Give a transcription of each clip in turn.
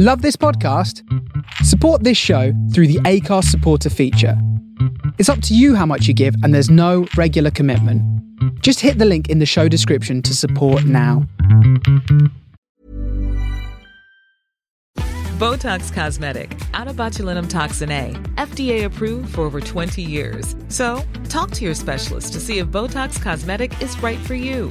Love this podcast? Support this show through the ACAST supporter feature. It's up to you how much you give, and there's no regular commitment. Just hit the link in the show description to support now. Botox Cosmetic, out of botulinum toxin A, FDA approved for over 20 years. So, talk to your specialist to see if Botox Cosmetic is right for you.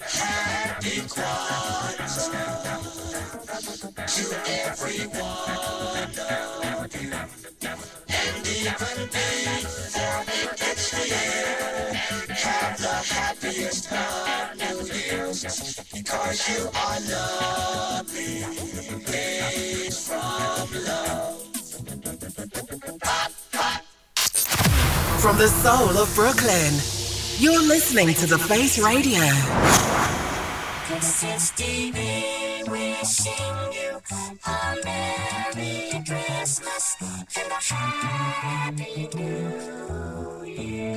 Happy Kwanzaa to everyone, and even before it gets here, have the happiest time you feel, because you are lovely, made from love. Pop, pop. From the soul of Brooklyn, you're listening to The Face Radio. This is DB wishing you a Merry Christmas and a Happy New Year.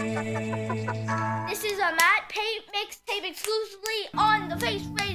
This is a Matt Pape Mixtape exclusively on The Face Radio.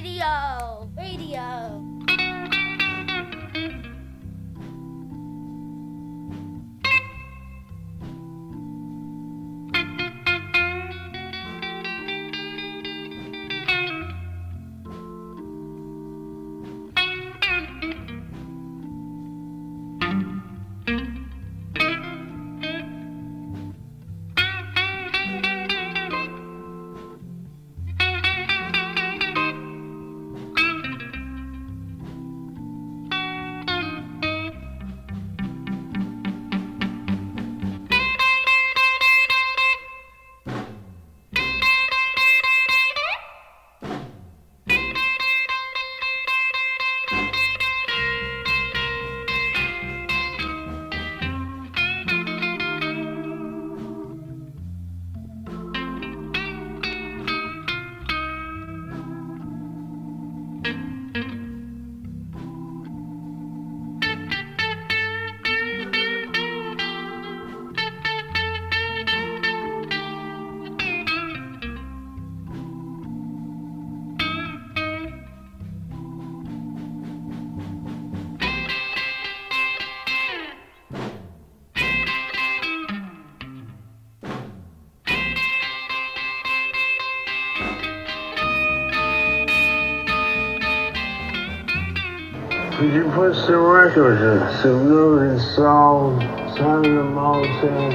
You put some records in, some music songs, some of them all sing.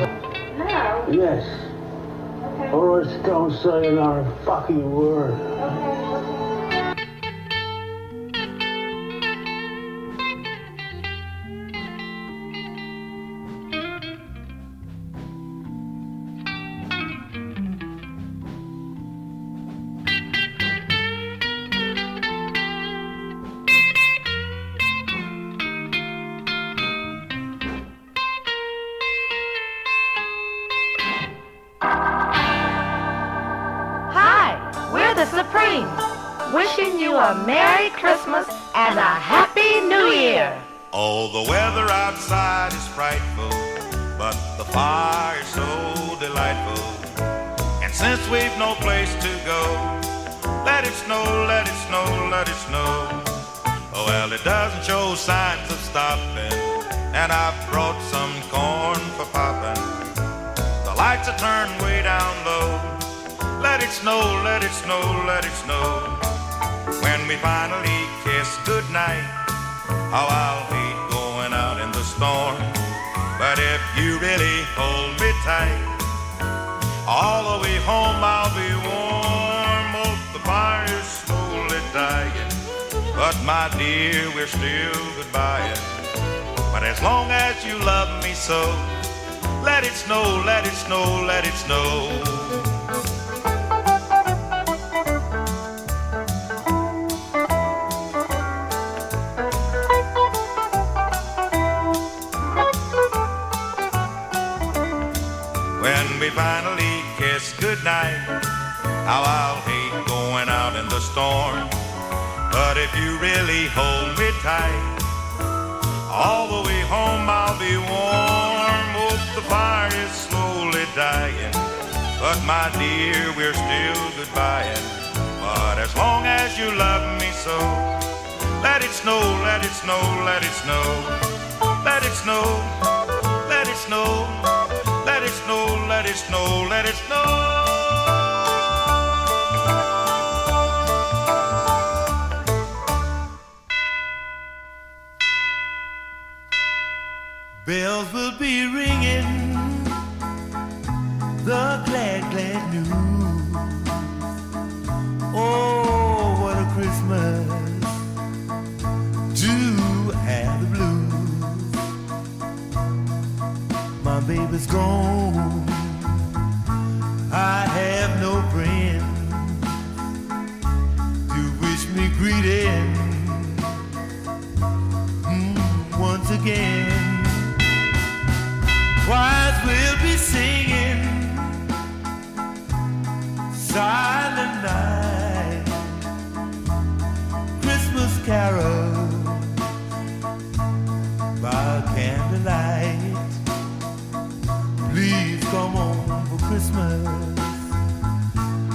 No. Yes. Okay. Or it's don't say another fucking word. Okay. Let it snow, let it snow, let it snow. good night. How I'll hate going out in the storm, but if you really hold me tight, all the way home I'll be warm. Hope the fire is slowly dying, but my dear, we're still goodbying. But as long as you love me so, let it snow, let it snow, let it snow, let it snow, let it snow, let it snow, let it snow, let it snow. Bells will be ringing, the glad, glad news. Oh, what a Christmas to have the blues. My baby's gone, I have no friend to wish me greeting once again. Choirs will be singing Silent Night, Christmas carols by candlelight. Please come home for Christmas,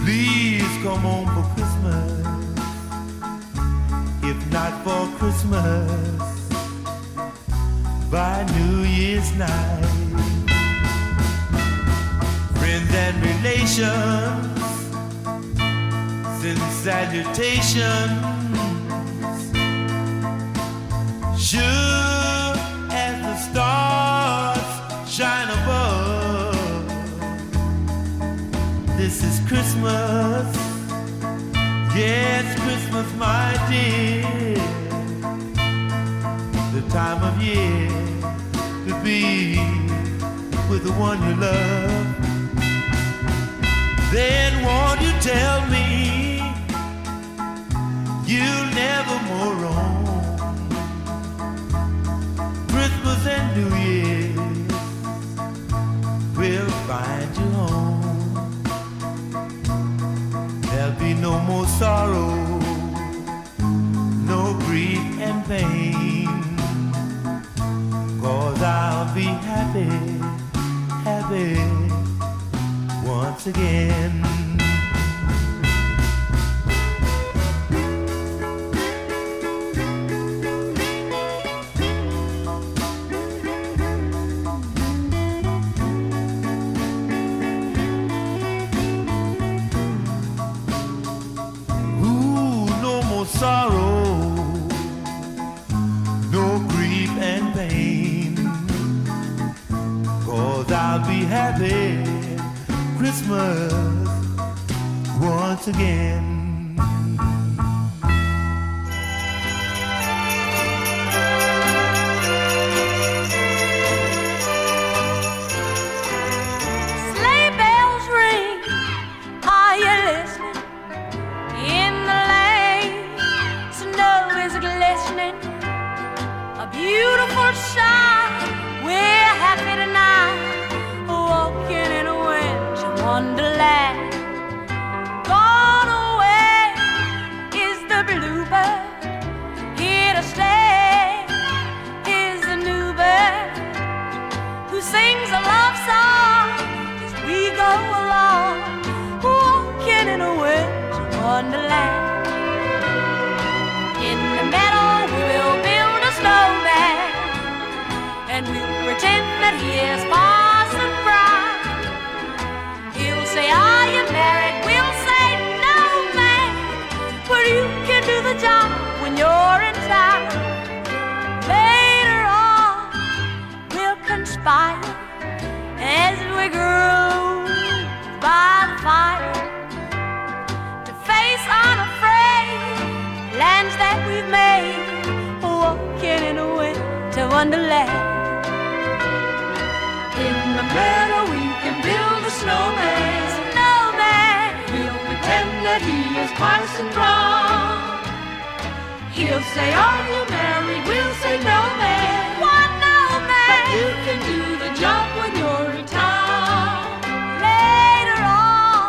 please come home for Christmas. If not for Christmas, by New Year's night. Friends and relations, send salutations. Sure as the stars shine above, this is Christmas. Yes, Christmas, my dear. The time of year to be with the one you love. Then won't you tell me you'll never more roam? Christmas and New Year's will find you home. There'll be no more sorrow, no grief and pain, 'cause I'll be happy, happy once again. Ooh, no more sorrow, no grief and pain, 'cause I'll be happy Christmas once again. Sleigh bells ring, are you listening? In the lane, snow is glistening, a beautiful sight. We're happy tonight, walking in a wonderland. Gone away is the bluebird, here to stay is the new bird, who sings a love song as we go along, walking in a winter wonderland. In the meadow we will build a snowman, and we'll pretend that he is Parson Brown. Say, are you married? We'll say, no, man, but you can do the job when you're in town. Later on, we'll conspire as we groove by the fire to face unafraid lands that we've made, walking in a winter wonderland. In the meadow we can build a snowman. That he is Parson Brown. He'll say, are you married? We'll say, no, man. What, no, man? But you can do the job when you're in town. Later on,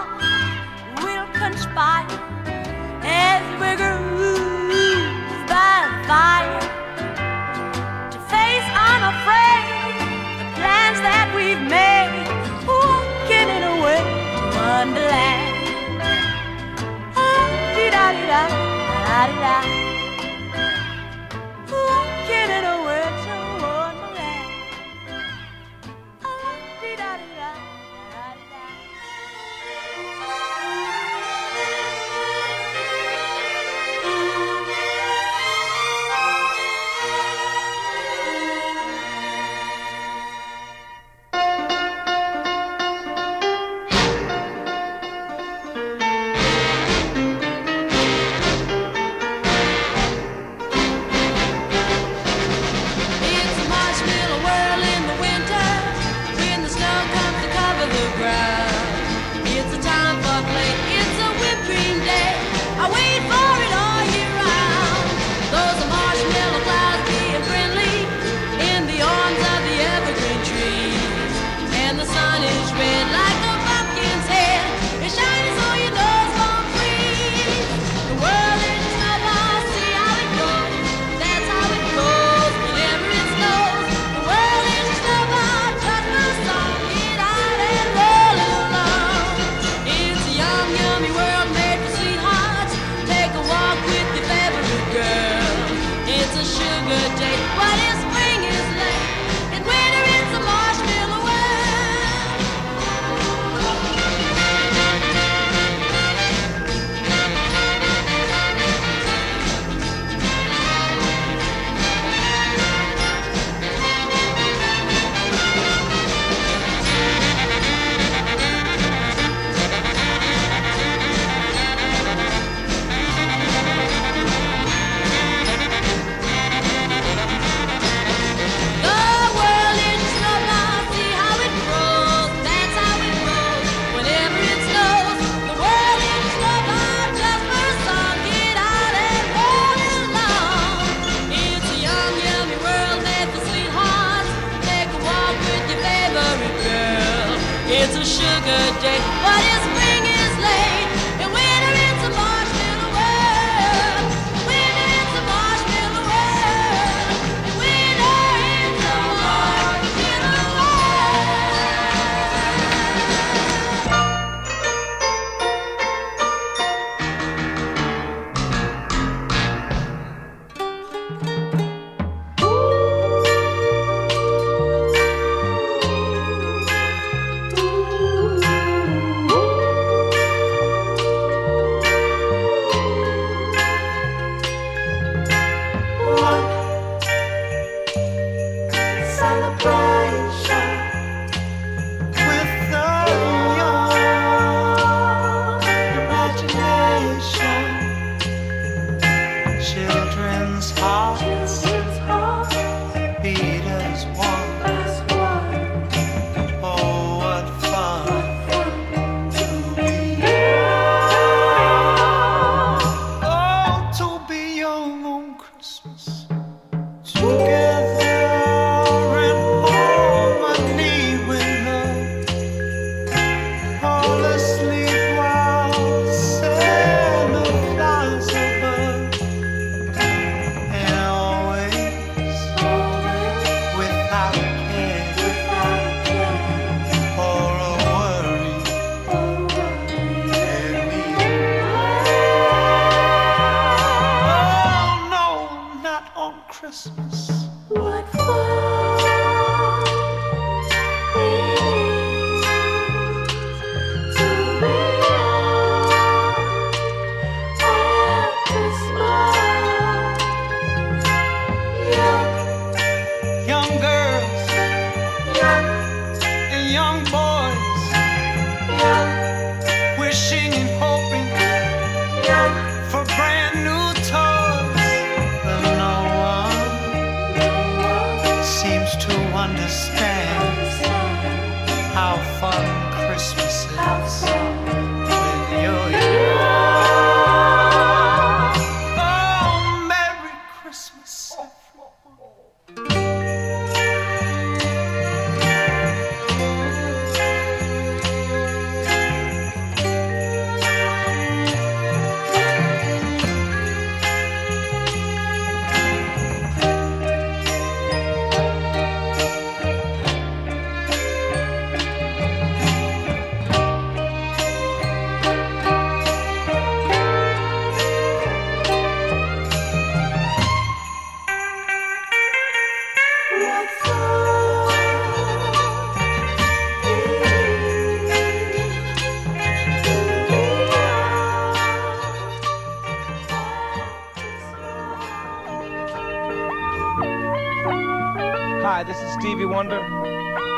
Stevie Wonder,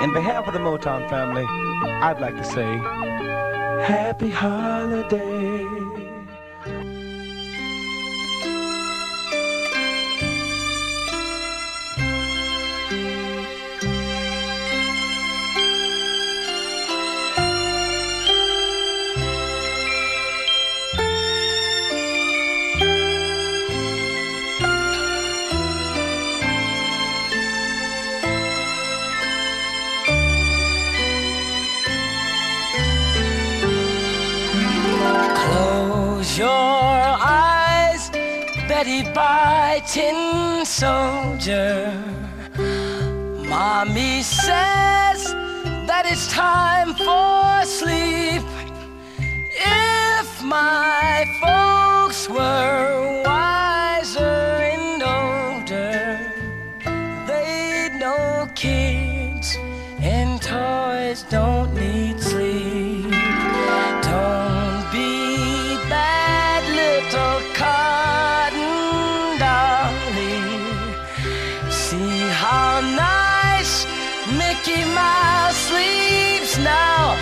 in behalf of the Motown family, I'd like to say, happy holiday. By tin soldier, mommy says that it's time for sleep. If my folks were wiser and older, they'd know kids and toys don't need sleep. Don't be bad, little cotton. See how nice Mickey Mouse sleeps now.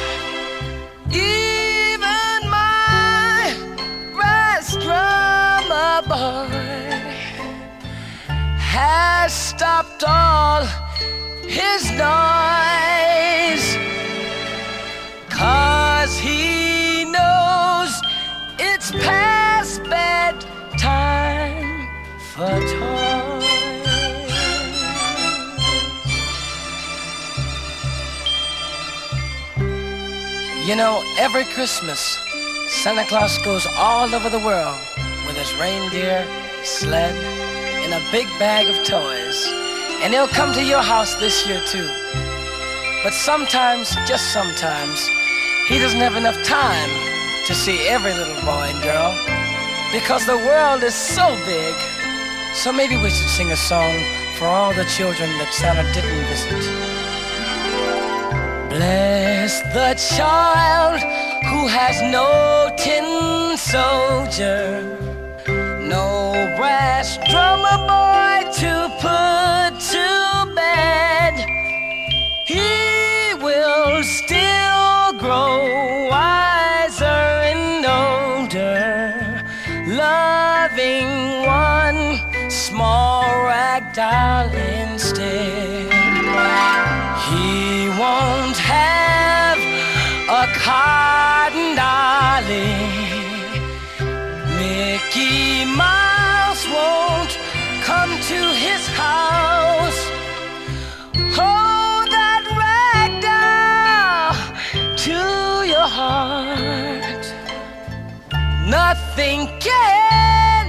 Even my rest drummer boy has stopped all his noise, 'cause he knows it's past bedtime for toys. You know, every Christmas, Santa Claus goes all over the world with his reindeer, sled, and a big bag of toys. And he'll come to your house this year, too. But sometimes, just sometimes, he doesn't have enough time to see every little boy and girl, because the world is so big. So maybe we should sing a song for all the children that Santa didn't visit. Bless the child who has no tin soldier, no brass drummer boy to put to bed. He will still grow wiser and older, loving one small rag doll instead. He won't have a cotton dolly. Mickey Mouse won't come to his house. Oh, that rag doll to your heart. Nothing can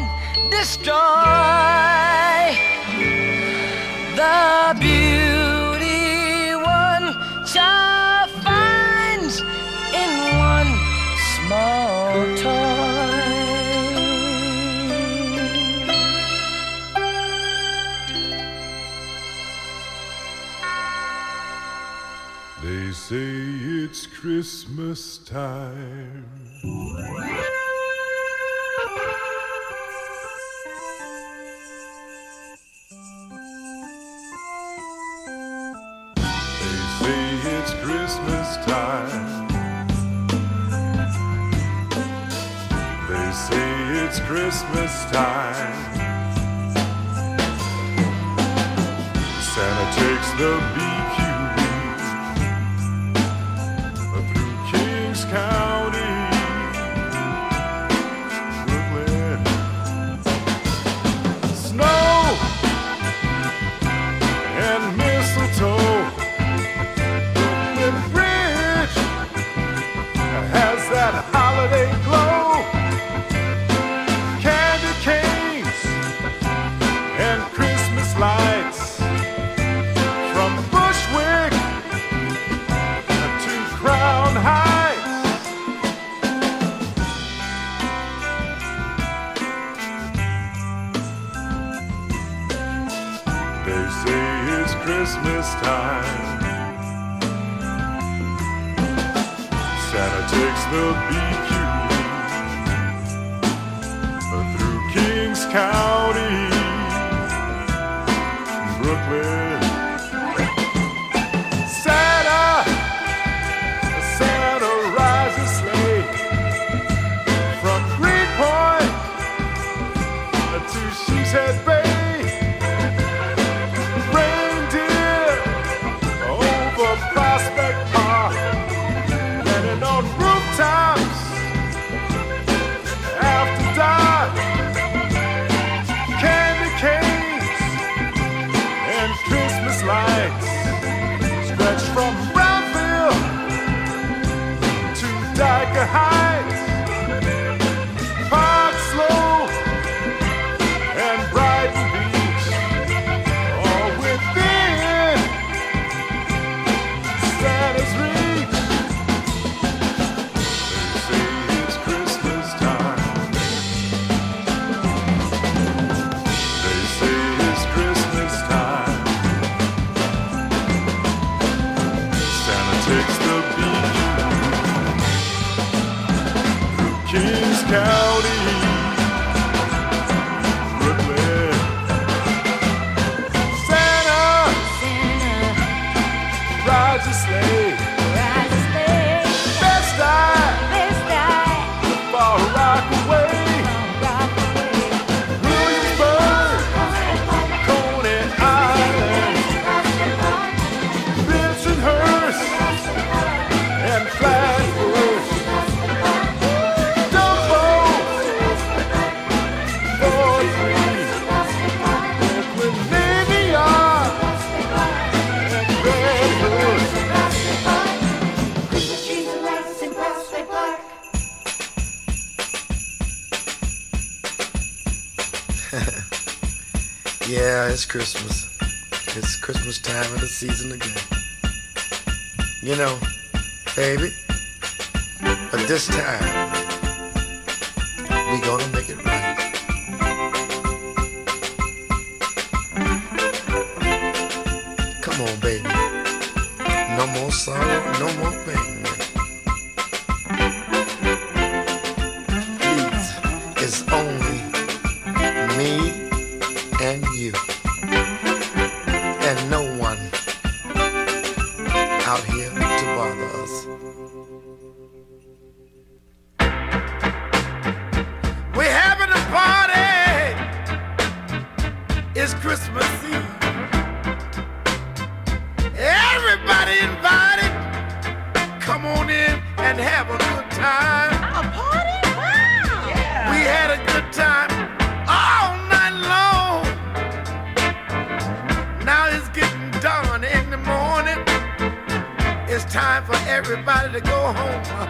destroy the beauty child finds in one small toy. They say it's Christmas time. It's Christmas time. They say it's Christmas time. Santa takes the BQE through Kings County, Brooklyn. Snow and mistletoe. That holiday glow, candy canes and Christmas lights from Bushwick to Crown Heights. They say it's Christmas time. Santa takes the BQ through Kings County, Brooklyn. said, baby. It's Christmas. It's Christmas time of the season again. You know, baby, but this time, we gonna make it right. Come on, baby. No more sorrow, no more pain. Please, it's only me and you. And no one out here to bother us. We're having a party. It's Christmas Eve. Everybody invited. Come on in and have a good time. A party? Wow! Yeah. We had a good time. Time for everybody to go home.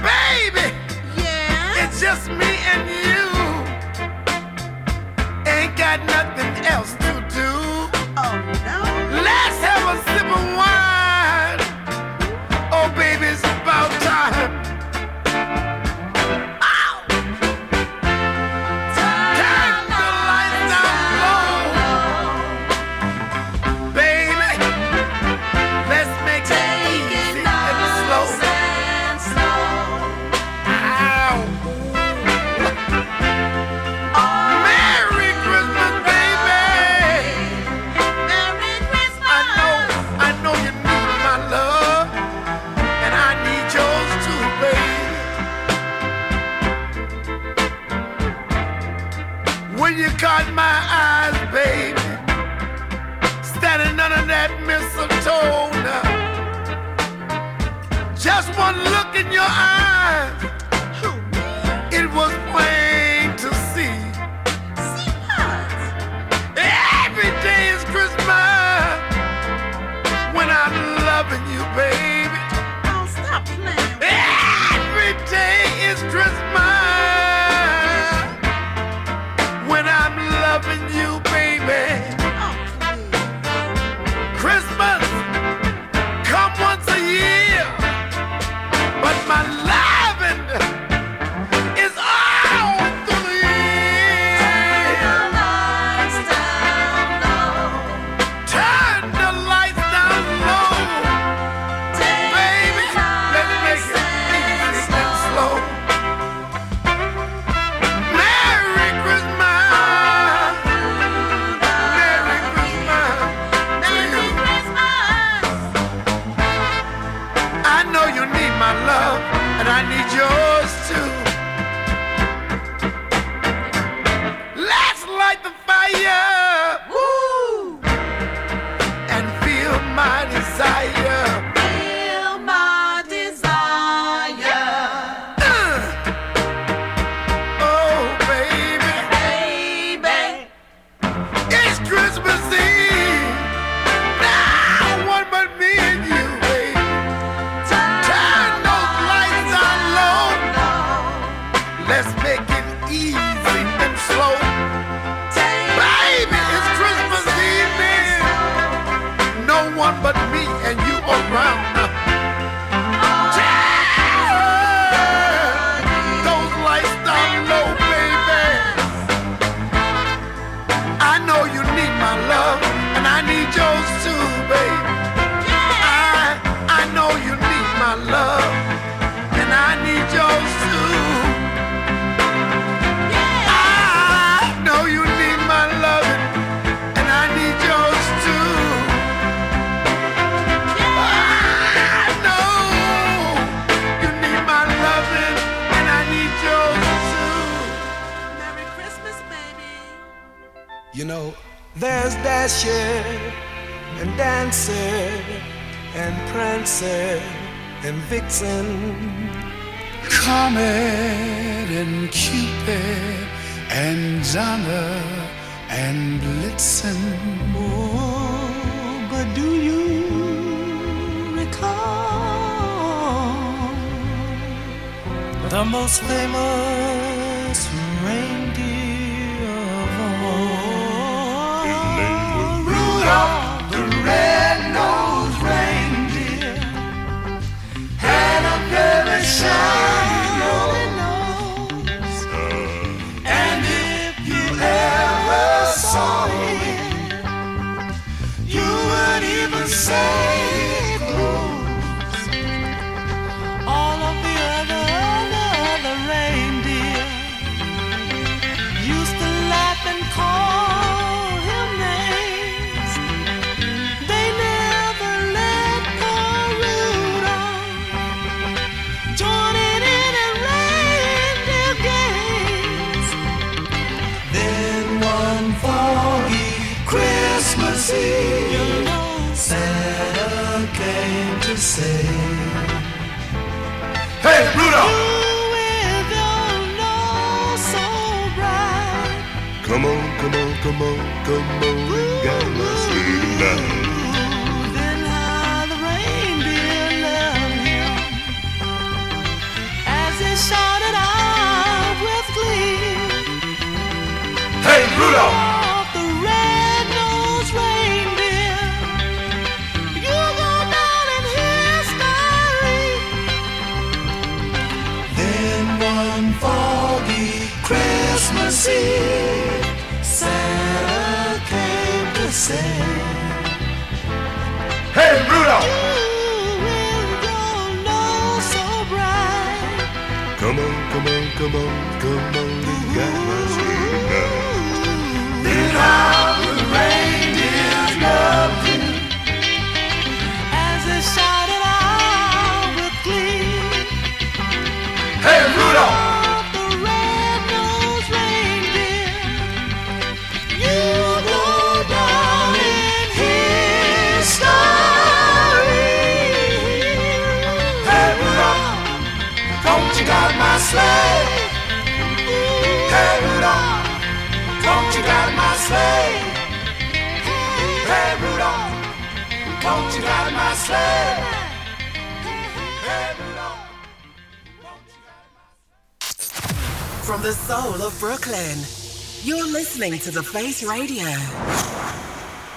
Baby! Yeah? It's just me and you. Ain't got nothing else to do. Oh, no. Let's have a sip of wine. Oh, baby, it's about time. Oh! Turn the lights down low. Baby! Caught my eyes, baby, standing under that mistletoe now. Just one look in your eyes, it was plain to see. See what? Every day is Christmas when I'm loving you, baby. Don't stop playing. Every day is Christmas. Loving you, baby. Christmas come once a year, but my love and You know, there's dashing and dancing and prancing and vixen, Comet and Cupid and Donna and Blitzen. Oh, but do you recall the most famous reindeer of all? His name was Rudolph the Red-Nosed Reindeer, had a very shiny nose. And if you ever saw him, you would even say it glows. All of the other reindeer used to laugh and call him names. They never let poor Rudolph join in any reindeer games. Then one foggy Christmas Eve, you know, Santa came to say, "Hey, Rudolph! Come on, come on, come on, come on, and gather us here tonight." Then how the reindeer loved him as he shouted out with glee, "Hey, Rudolph! The red-nosed reindeer, you go down in history." Then one foggy Christmas Eve, Santa came to say, "Hey, Rudolph! You will go so bright. Come on, come on, come on, come on, and gather us here tonight." Then how the reindeer loved him as they shouted out with glee, "Hey, Rudolph! Sleigh, hey Rudolph, don't you guide my sleigh? Hey Rudolph, don't you guide my sleigh? Hey Rudolph, don't you guide my sleigh?" From the soul of Brooklyn, you're listening to The Face Radio.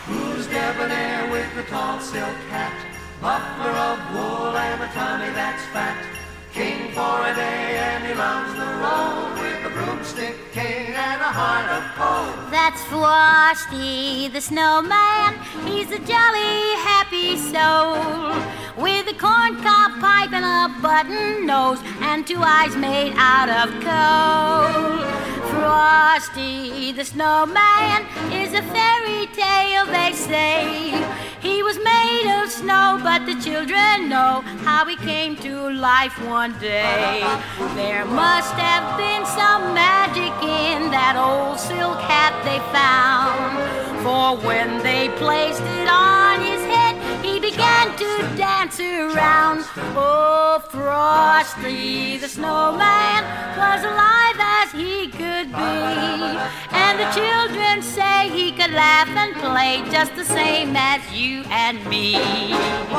Who's debonair with the tall silk hat, muffler of wool and a tummy that's fat? King for a day and he rounds the road with a broomstick king and a heart of gold. That's Frosty the Snowman, he's a jolly happy soul, with a corncob pipe and a button nose and two eyes made out of coal. Frosty the Snowman is a fairy tale, they say. He was made of snow, but the children know how he came to life one day. There must have been some magic in that old silk hat they found, for when they placed it on his head, he began to dance around. Oh, Frosty the Snowman was alive as he could be, and the children say he could laugh and play just the same as you and me.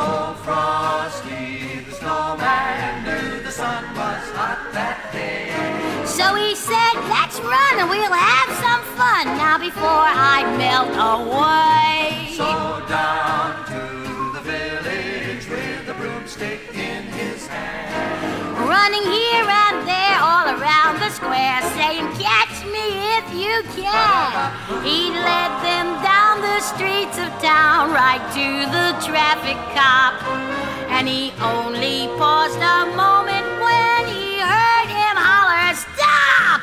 Oh, Frosty the Snowman knew the sun was hot that day, so he said, "Let's run and we'll have some fun now before I melt away." So down to the village with a broomstick in his hand, running here and there all around the square, saying, "Catch me if you can." He led them down the streets of town, right to the traffic cop, and he only paused a moment when he heard him holler, "Stop!"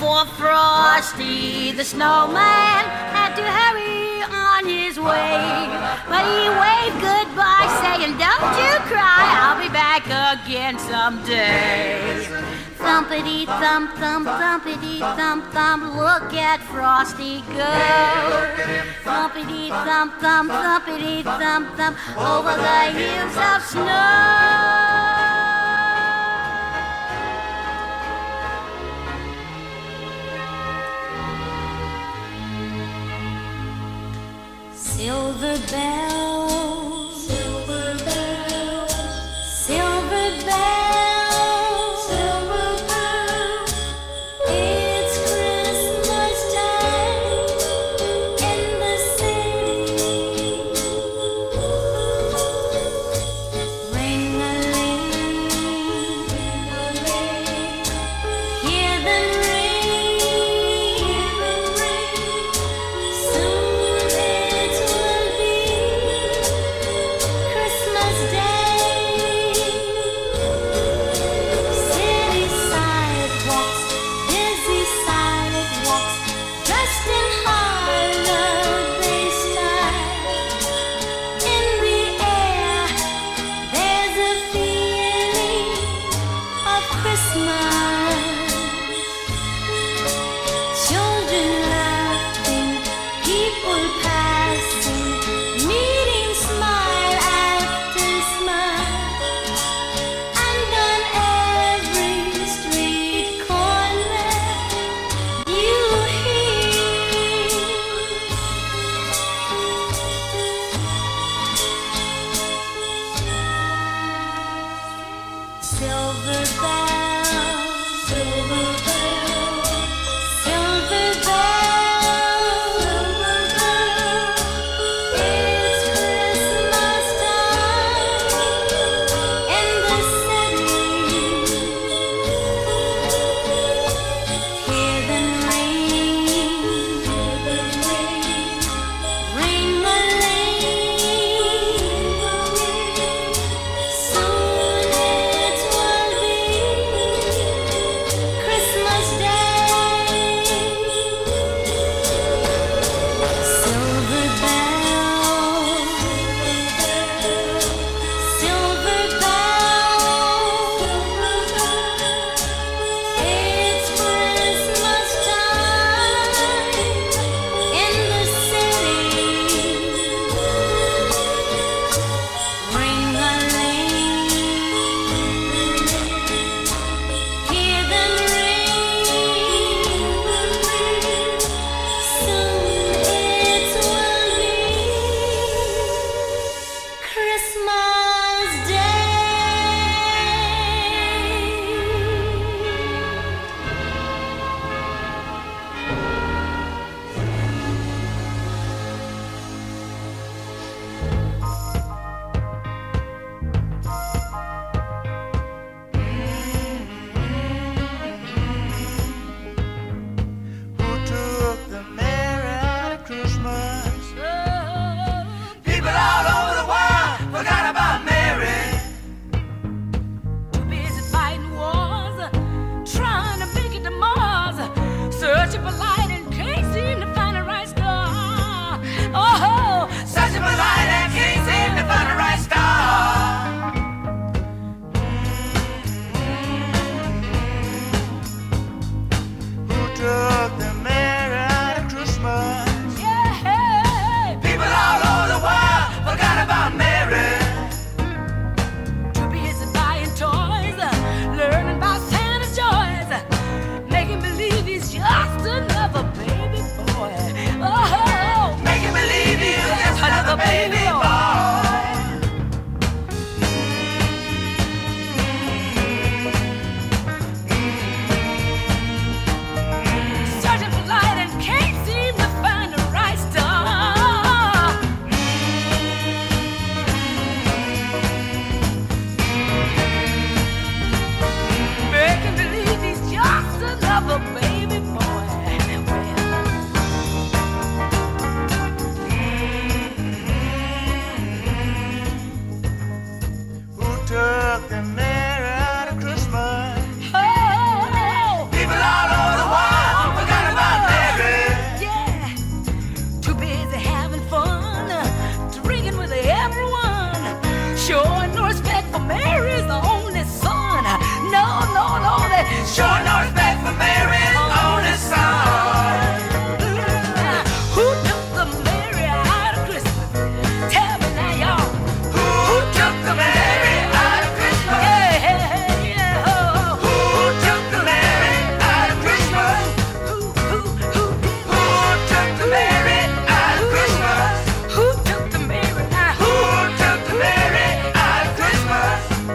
For Frosty the Snowman had to hurry on his way, but he waved goodbye, saying, "Don't you cry, I'll be back again someday." So thumpity thump thump thumpity thump thump, look at Frosty go. Thumpity thump thump thumpity thump thump, over the hills of snow. Silver bells, silver bells, silver bells, silver bells, it's Christmas time in the city. Ring a ling, hear them ring, hear them ring. Soon it will be. Sure knows back from Mary's on his side. Who took the Mary out of Christmas? Tell me now, y'all. Who took the Mary out of Christmas? Hey, hey, hey, yeah, oh. Who took the Mary out of Christmas? Who did? Who took the Mary out of Christmas? Who took the Mary out? Who took the Mary out of Christmas? Who took the Mary out of Christmas?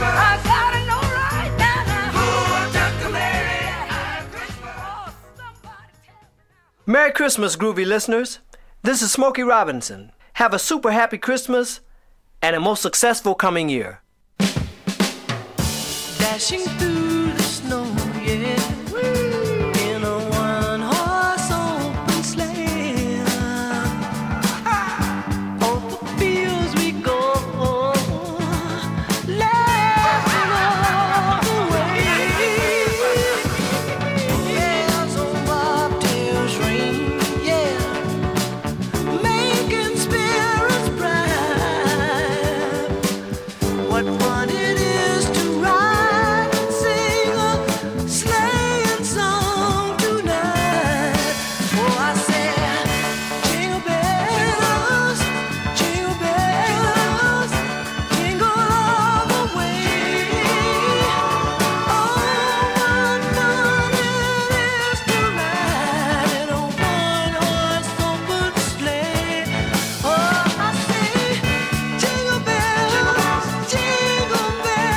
I gotta know right now. Who took the Mary out of Christmas? Oh, somebody tell me now. Merry Christmas, groovy listeners. This is Smokey Robinson. Have a super happy Christmas and a most successful coming year. Dashing through the snow, yeah. In a one-horse open sleigh. Over fields we go, laughing all the way. Yeah, so bobtails ring, yeah, making spirits bright. What fun it is to ride and sing a sleighing song tonight. Oh, I said, jingle bells, jingle all the way. Oh, what fun it is to ride in a one-horse open sleigh. Oh, I say, jingle bells, jingle bells.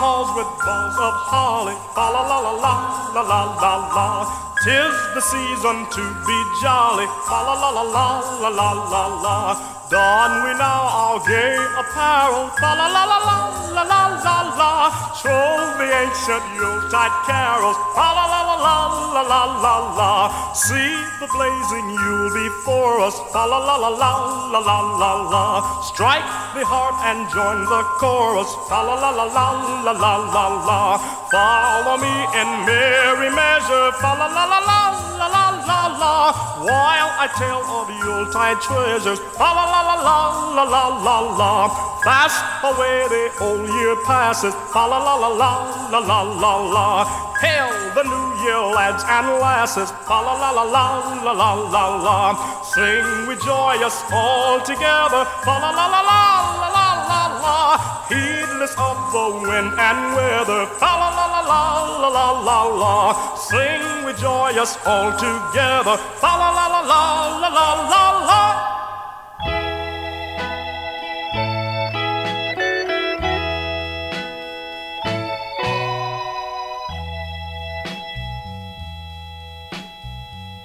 halls with balls of holly. La la la la la la la la. 'Tis the season to be jolly. La la la la la la la la. Don we now our gay apparel. La la la la la la la la. Troll the ancient Yuletide carols. La la la la la la la la. See the blazing Yule before us. La la la la la la la la. Strike the heart and join the chorus. La la la la la la la la. Follow me in merry measure. La la la la la la la la. While I tell of Yuletide treasures. La la la la la la la la. Fast away the old year passes. La la la la la la la la la. Hail the new year, lads and lasses. La la la la la la la la. Sing we joyous all together. La la la la la la la la. Heedless of the wind and weather. La la la la la la la la. Sing we joyous all together. La la la la la la la la la.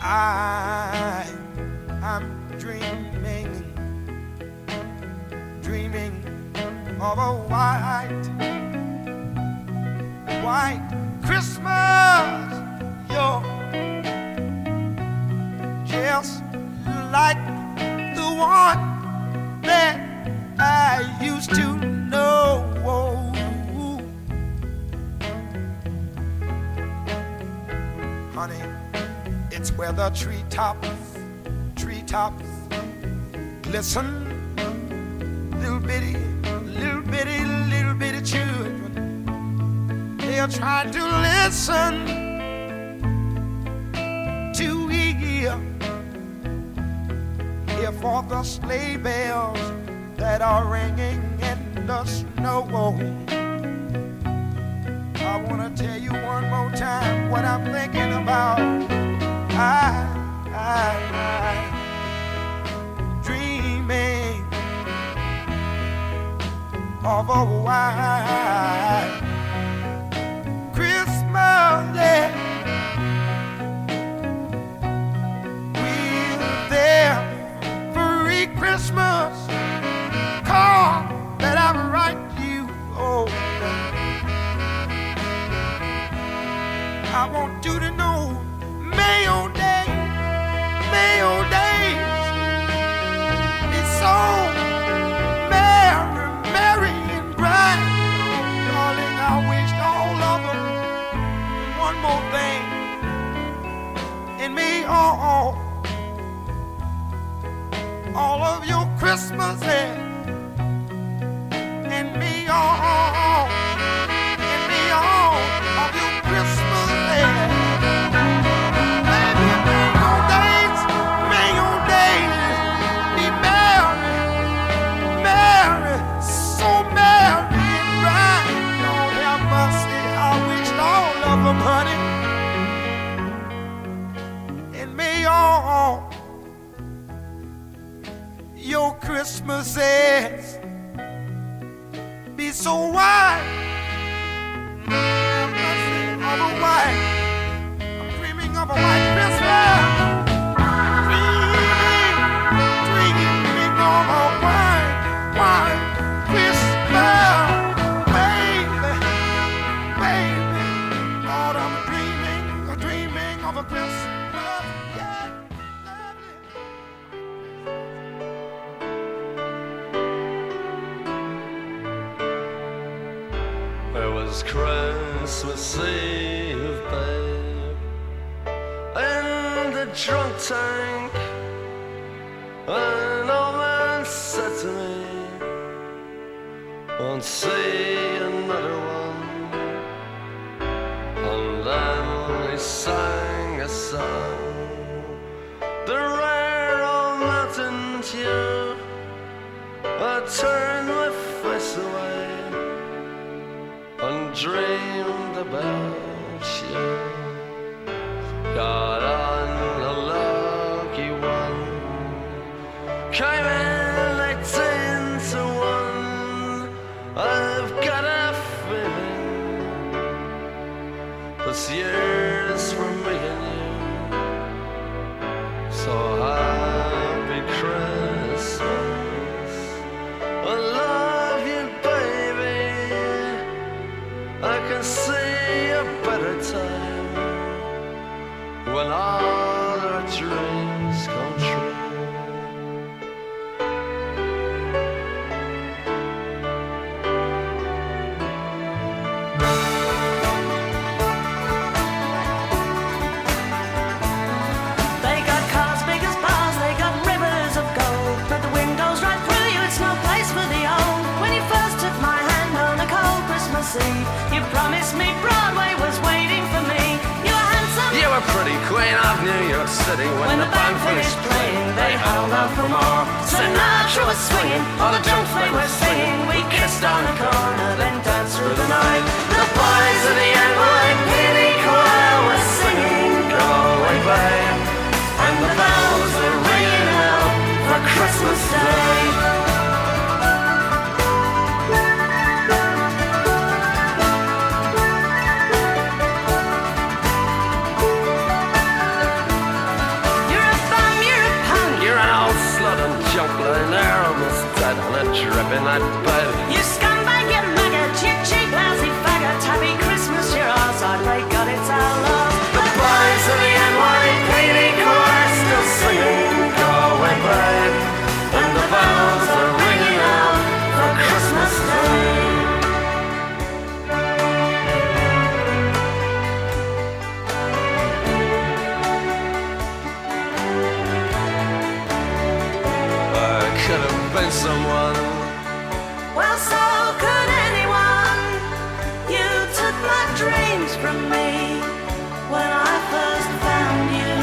I'm dreaming of a white Christmas, yo, just like the one that I used to know. Honey, it's where the treetops glisten. Little bitty children, they're trying to listen to hear for the sleigh bells that are ringing in the snow. I wanna tell you one more time what I'm thinking about. I dreaming of a white Christmas day with every Christmas card that I write you. Oh. I want you to know May old days, it's so merry, merry and bright. Darling, I wished all of them one more thing. In me, all of your Christmases. In me, all of your Christmases. Honey, and may all your Christmases be so white. I'm dreaming of a white Christmas. Dreaming of a white Christmas. It was Christmas Eve, babe, in the drunk tank. An old man said to me, won't see another one. And then he sang a song, the rare old mountain dew. I turned my face away and dreamed about you. Got on a lucky one, came in 18 to 1. I've got a feeling when all our dreams come true. They got cars big as bars, they got rivers of gold, but the wind goes right through you, it's no place for the old. When you first took my hand on a cold Christmas Eve, you promised me Broadway was waiting for me. You were pretty queen of New York City. When the band finished playing, they held out for more. Sinatra was swinging, all the junk they were singing. We kissed on the corner, then danced through the night. The boys of the NYPD choir were singing Go Away Babe, and the bells were ringing out for Christmas Day. Dripping that bud. You scumbag, you maggot, you cheap, lousy faggot. Happy Christmas, you're ours. I pray God it's our love. The boys of the NYPD choir still singing Go Away Babe, and the bells are ringing out for Christmas Day. Someone. Well, so could anyone. You took my dreams from me when I first found you.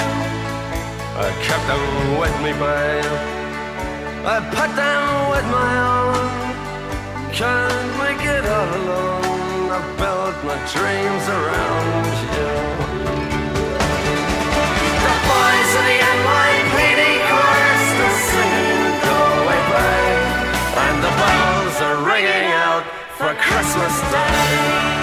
I kept them with me, babe. I put them with my own. Can't make it all alone. I built my dreams around you. The boys of the NYPD chorus still singing Go Away Babe, and the bells are ringing out for Christmas Day.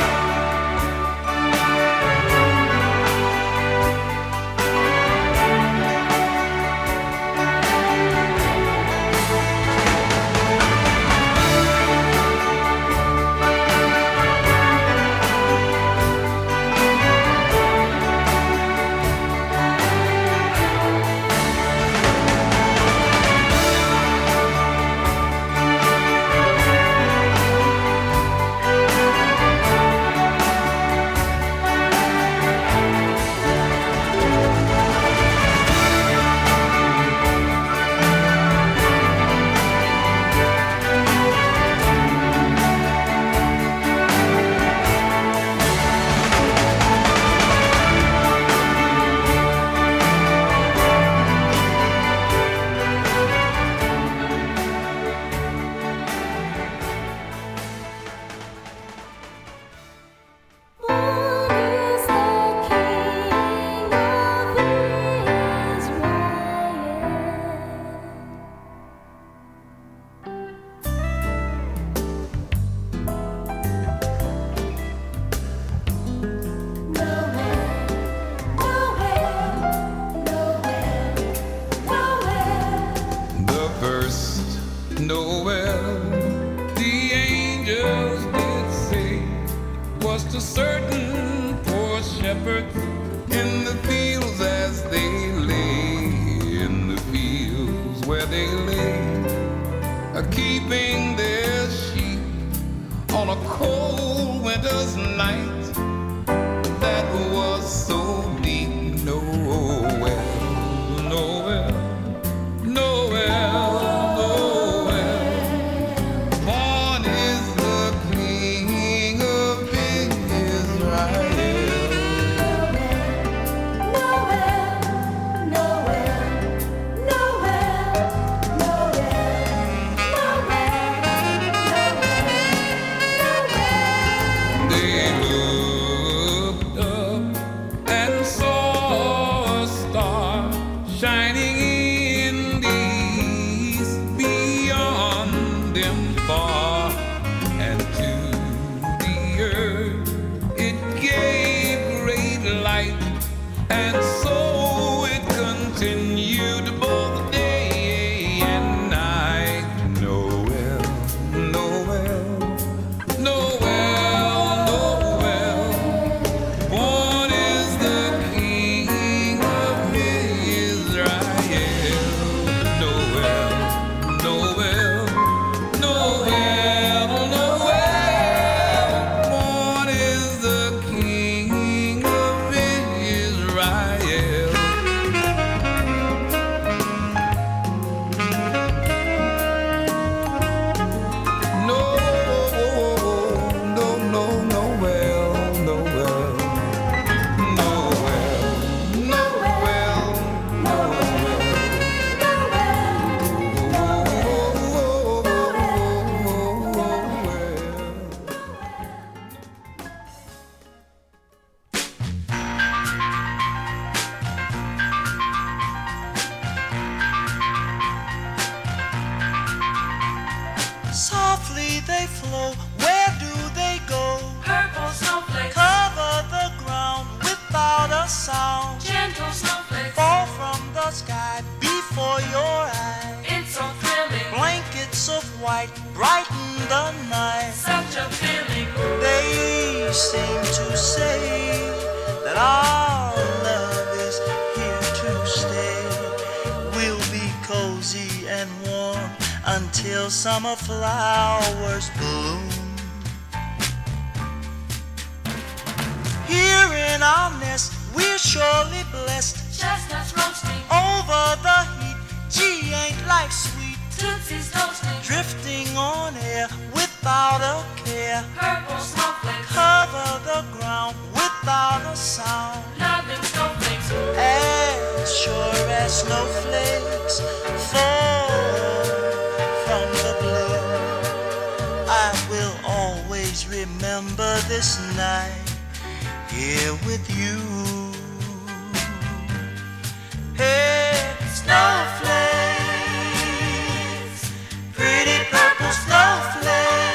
sound, gentle snowflakes fall from the sky before your eyes. It's so thrilling. Blankets of white brighten the night. Such a feeling. They seem to say that our love is here to stay. We'll be cozy and warm until summer flowers bloom. Here in our nest, we're surely blessed. Chestnuts roasting over the heat. Gee, ain't life sweet? Tootsie's toasting, drifting on air without a care. Purple snowflakes cover the ground without a sound. Loving snowflakes, as sure as snowflakes fall from the blue. I will always remember this night here with you. Hey, snowflakes, pretty purple snowflakes.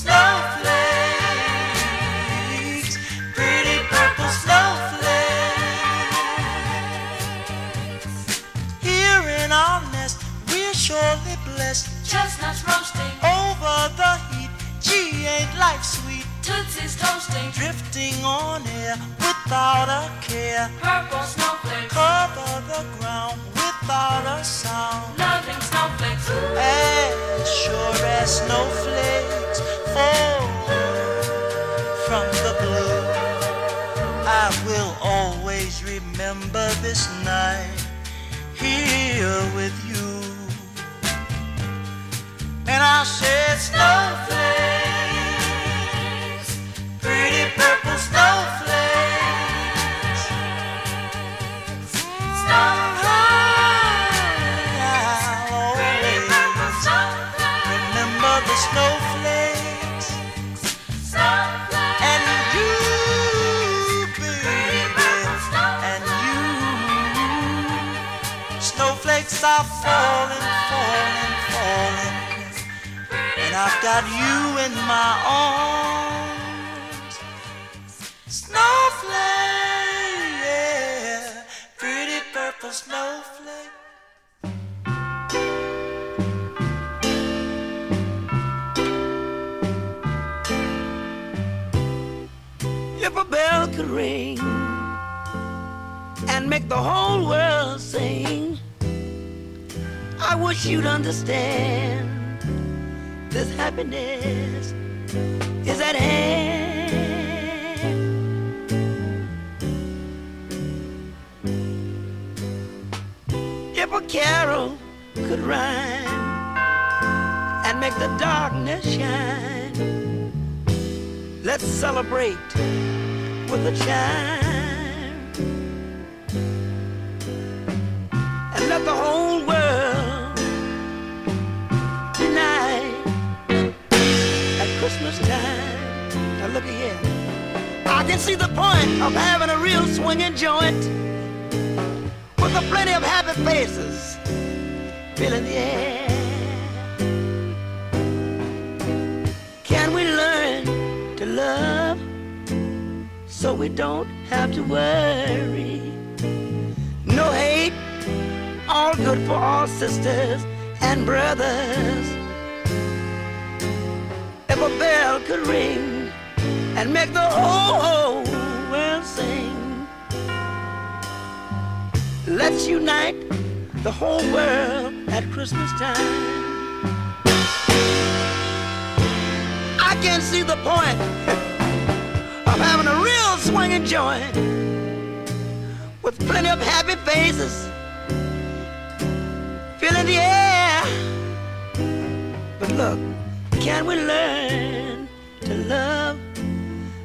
Snowflakes, pretty purple snowflakes. Here in our nest, we're surely blessed. Chestnuts roasting over the heat. Gee, ain't life sweet? Tootsie's toasting, drifting on air without a care. Purple snowflakes cover the ground without a sound. Loving snowflakes, as sure as snowflakes fall from the blue. I will always remember this night here with you. And I said, snowflakes, pretty purple snowflakes. Snowflakes, pretty purple snowflakes. Remember the snowflakes. Snowflakes, and you, baby, pretty purple snowflakes. And you, snowflakes are falling, falling, falling. I've got you in my arms. Snowflake, yeah, pretty purple snowflake. If a bell could ring and make the whole world sing, I wish you'd understand this happiness is at hand. If a carol could rhyme and make the darkness shine, let's celebrate with a chime and let the whole world Christmas time. Now look here, I can see the point of having a real swinging joint with a plenty of happy faces filling the air. Can we learn to love so we don't have to worry? No hate, all good for all sisters and brothers. If a bell could ring and make the whole world sing, let's unite the whole world at Christmas time. I can see the point of having a real swinging joint with plenty of happy faces filling the air. But look, can we learn to love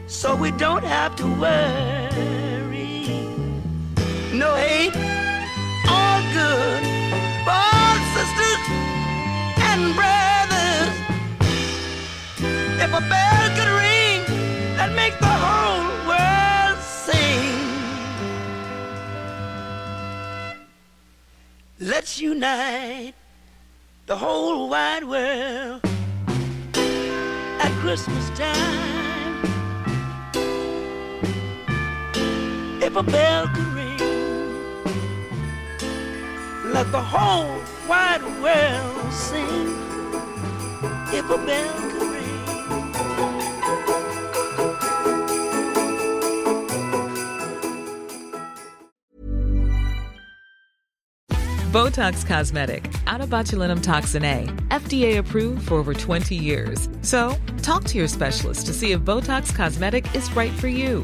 so we don't have to worry? No hate, all good for all sisters and brothers. If a bell could ring and make the whole world sing, let's unite the whole wide world at Christmas time. paper bell to ring. Let the whole wide world sing if a bell could ring. Botox Cosmetic, out of botulinum toxin A, FDA approved for over 20 years. So, talk to your specialist to see if Botox Cosmetic is right for you.